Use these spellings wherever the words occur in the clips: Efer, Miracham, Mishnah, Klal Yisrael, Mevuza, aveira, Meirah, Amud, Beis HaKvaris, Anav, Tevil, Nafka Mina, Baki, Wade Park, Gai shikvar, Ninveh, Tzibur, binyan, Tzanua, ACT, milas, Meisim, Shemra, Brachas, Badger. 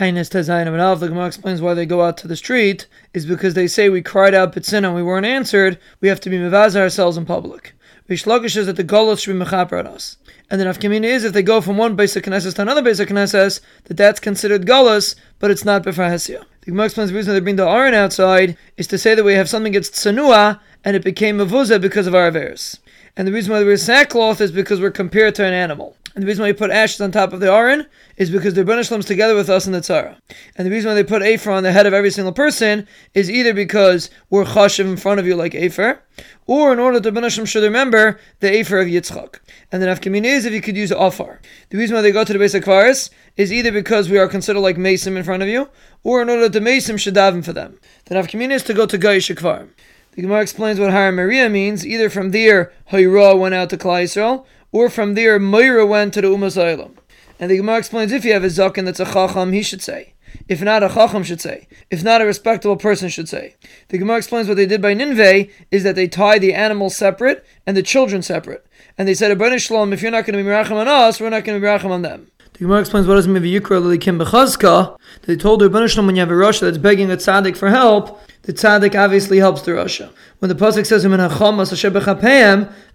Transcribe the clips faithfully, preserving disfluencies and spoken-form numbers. Heinous Tezayin of Anav, the Gemara explains why they go out to the street, is because they say we cried out B'tzina and we weren't answered, we have to be Mevaza ourselves in public. Vishlokish is that the Golos should be Mechaper on us. And the Nafka Mina is if they go from one Beis HaKnesses to another Beis HaKnesses, that that's considered Golos, but it's not Befahesia. The Gemara explains the reason they bring the Aron outside is to say that we have something against Tzanua, and it became Mevuza because of our aveiras. And the reason why we wear sackcloth is because we're compared to an animal. And the reason why we put ashes on top of the Aron is because the Benishlam is together with us in the Tzara. And the reason why they put Efer on the head of every single person is either because we're Chacham in front of you like Efer, or in order that the Benishlam should remember the Efer of Yitzchak. And the Nafka Mina is if you could use afar. The reason why they go to the Beis HaKvaris is either because we are considered like Meisim in front of you, or in order that the Meisim should daven for them. The Nafka Mina is to go to Gai shikvar. The Gemara explains what HaRam Maria means. Either from there HaYroah went out to Klal Yisrael, or from there Meirah went to the Ummah Zaylam. And the Gemara explains if you have a zaken that's a Chacham, he should say. If not, a Chacham should say. If not, a respectable person should say. The Gemara explains what they did by Ninveh is that they tie the animals separate and the children separate. And they said, Benishlam, if you're not going to be Miracham on us, we're not going to be Miracham on them. The Gemara explains what does it mean that they told their Benishlam when you have a Russia that's begging a Tzaddik for help, the Tzaddik obviously helps the Russia. When the pasuk says, the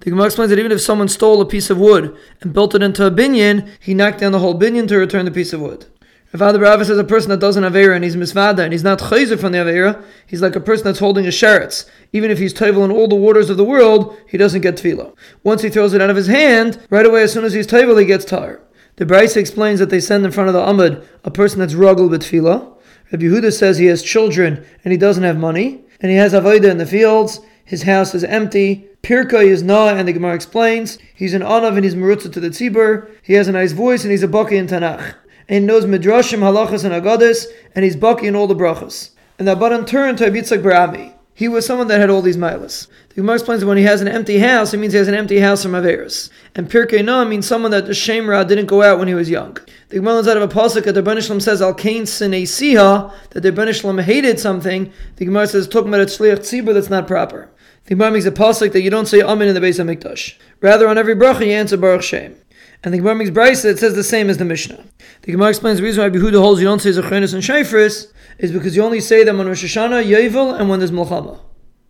Gemara explains that even if someone stole a piece of wood and built it into a binyan, he knocked down the whole binyan to return the piece of wood. If Rav Avraham says a person that does an aveira and he's misvada and he's not chayzer from the aveira, he's like a person that's holding a sheretz. Even if he's tevil in all the waters of the world, he doesn't get tfilo. Once he throws it out of his hand, right away as soon as he's tevil, he gets tar. The Brisa explains that they send in front of the Amud a person that's ruggled with tfilo. Rabbi Yehuda says he has children and he doesn't have money, and he has aveira in the fields, his house is empty, Pirkei is na, and the Gemara explains, he's an anav and he's merutza to the tzibur, he has a nice voice and he's a Baki in Tanakh, and he knows midrashim, halachas, and agadas, and he's Baki in all the brachas. And the Abadan turned to Yitzchak Barami. He was someone that had all these milas. The Gemara explains that when he has an empty house, it means he has an empty house from Averis. And Pirkei Na means someone that the Shemra didn't go out when he was young. The Gemara learns out of a pasuk that the Benishlam says, Al Kain Sineisiha, that the Benishlam hated something. The Gemara says, Tukmar Tzliach Tzibur, that's not proper. The Gemara makes a pasuk that you don't say Amen in the Beis HaMikdash. Rather, on every bracha, you answer Baruch Shem. And the Gemara makes braysa that says the same as the Mishnah. The Gemara explains the reason why Yehuda holds you don't say Zechrenis and Shafris is because you only say them on Rosh Hashanah, Yovel, and when there's Melchama.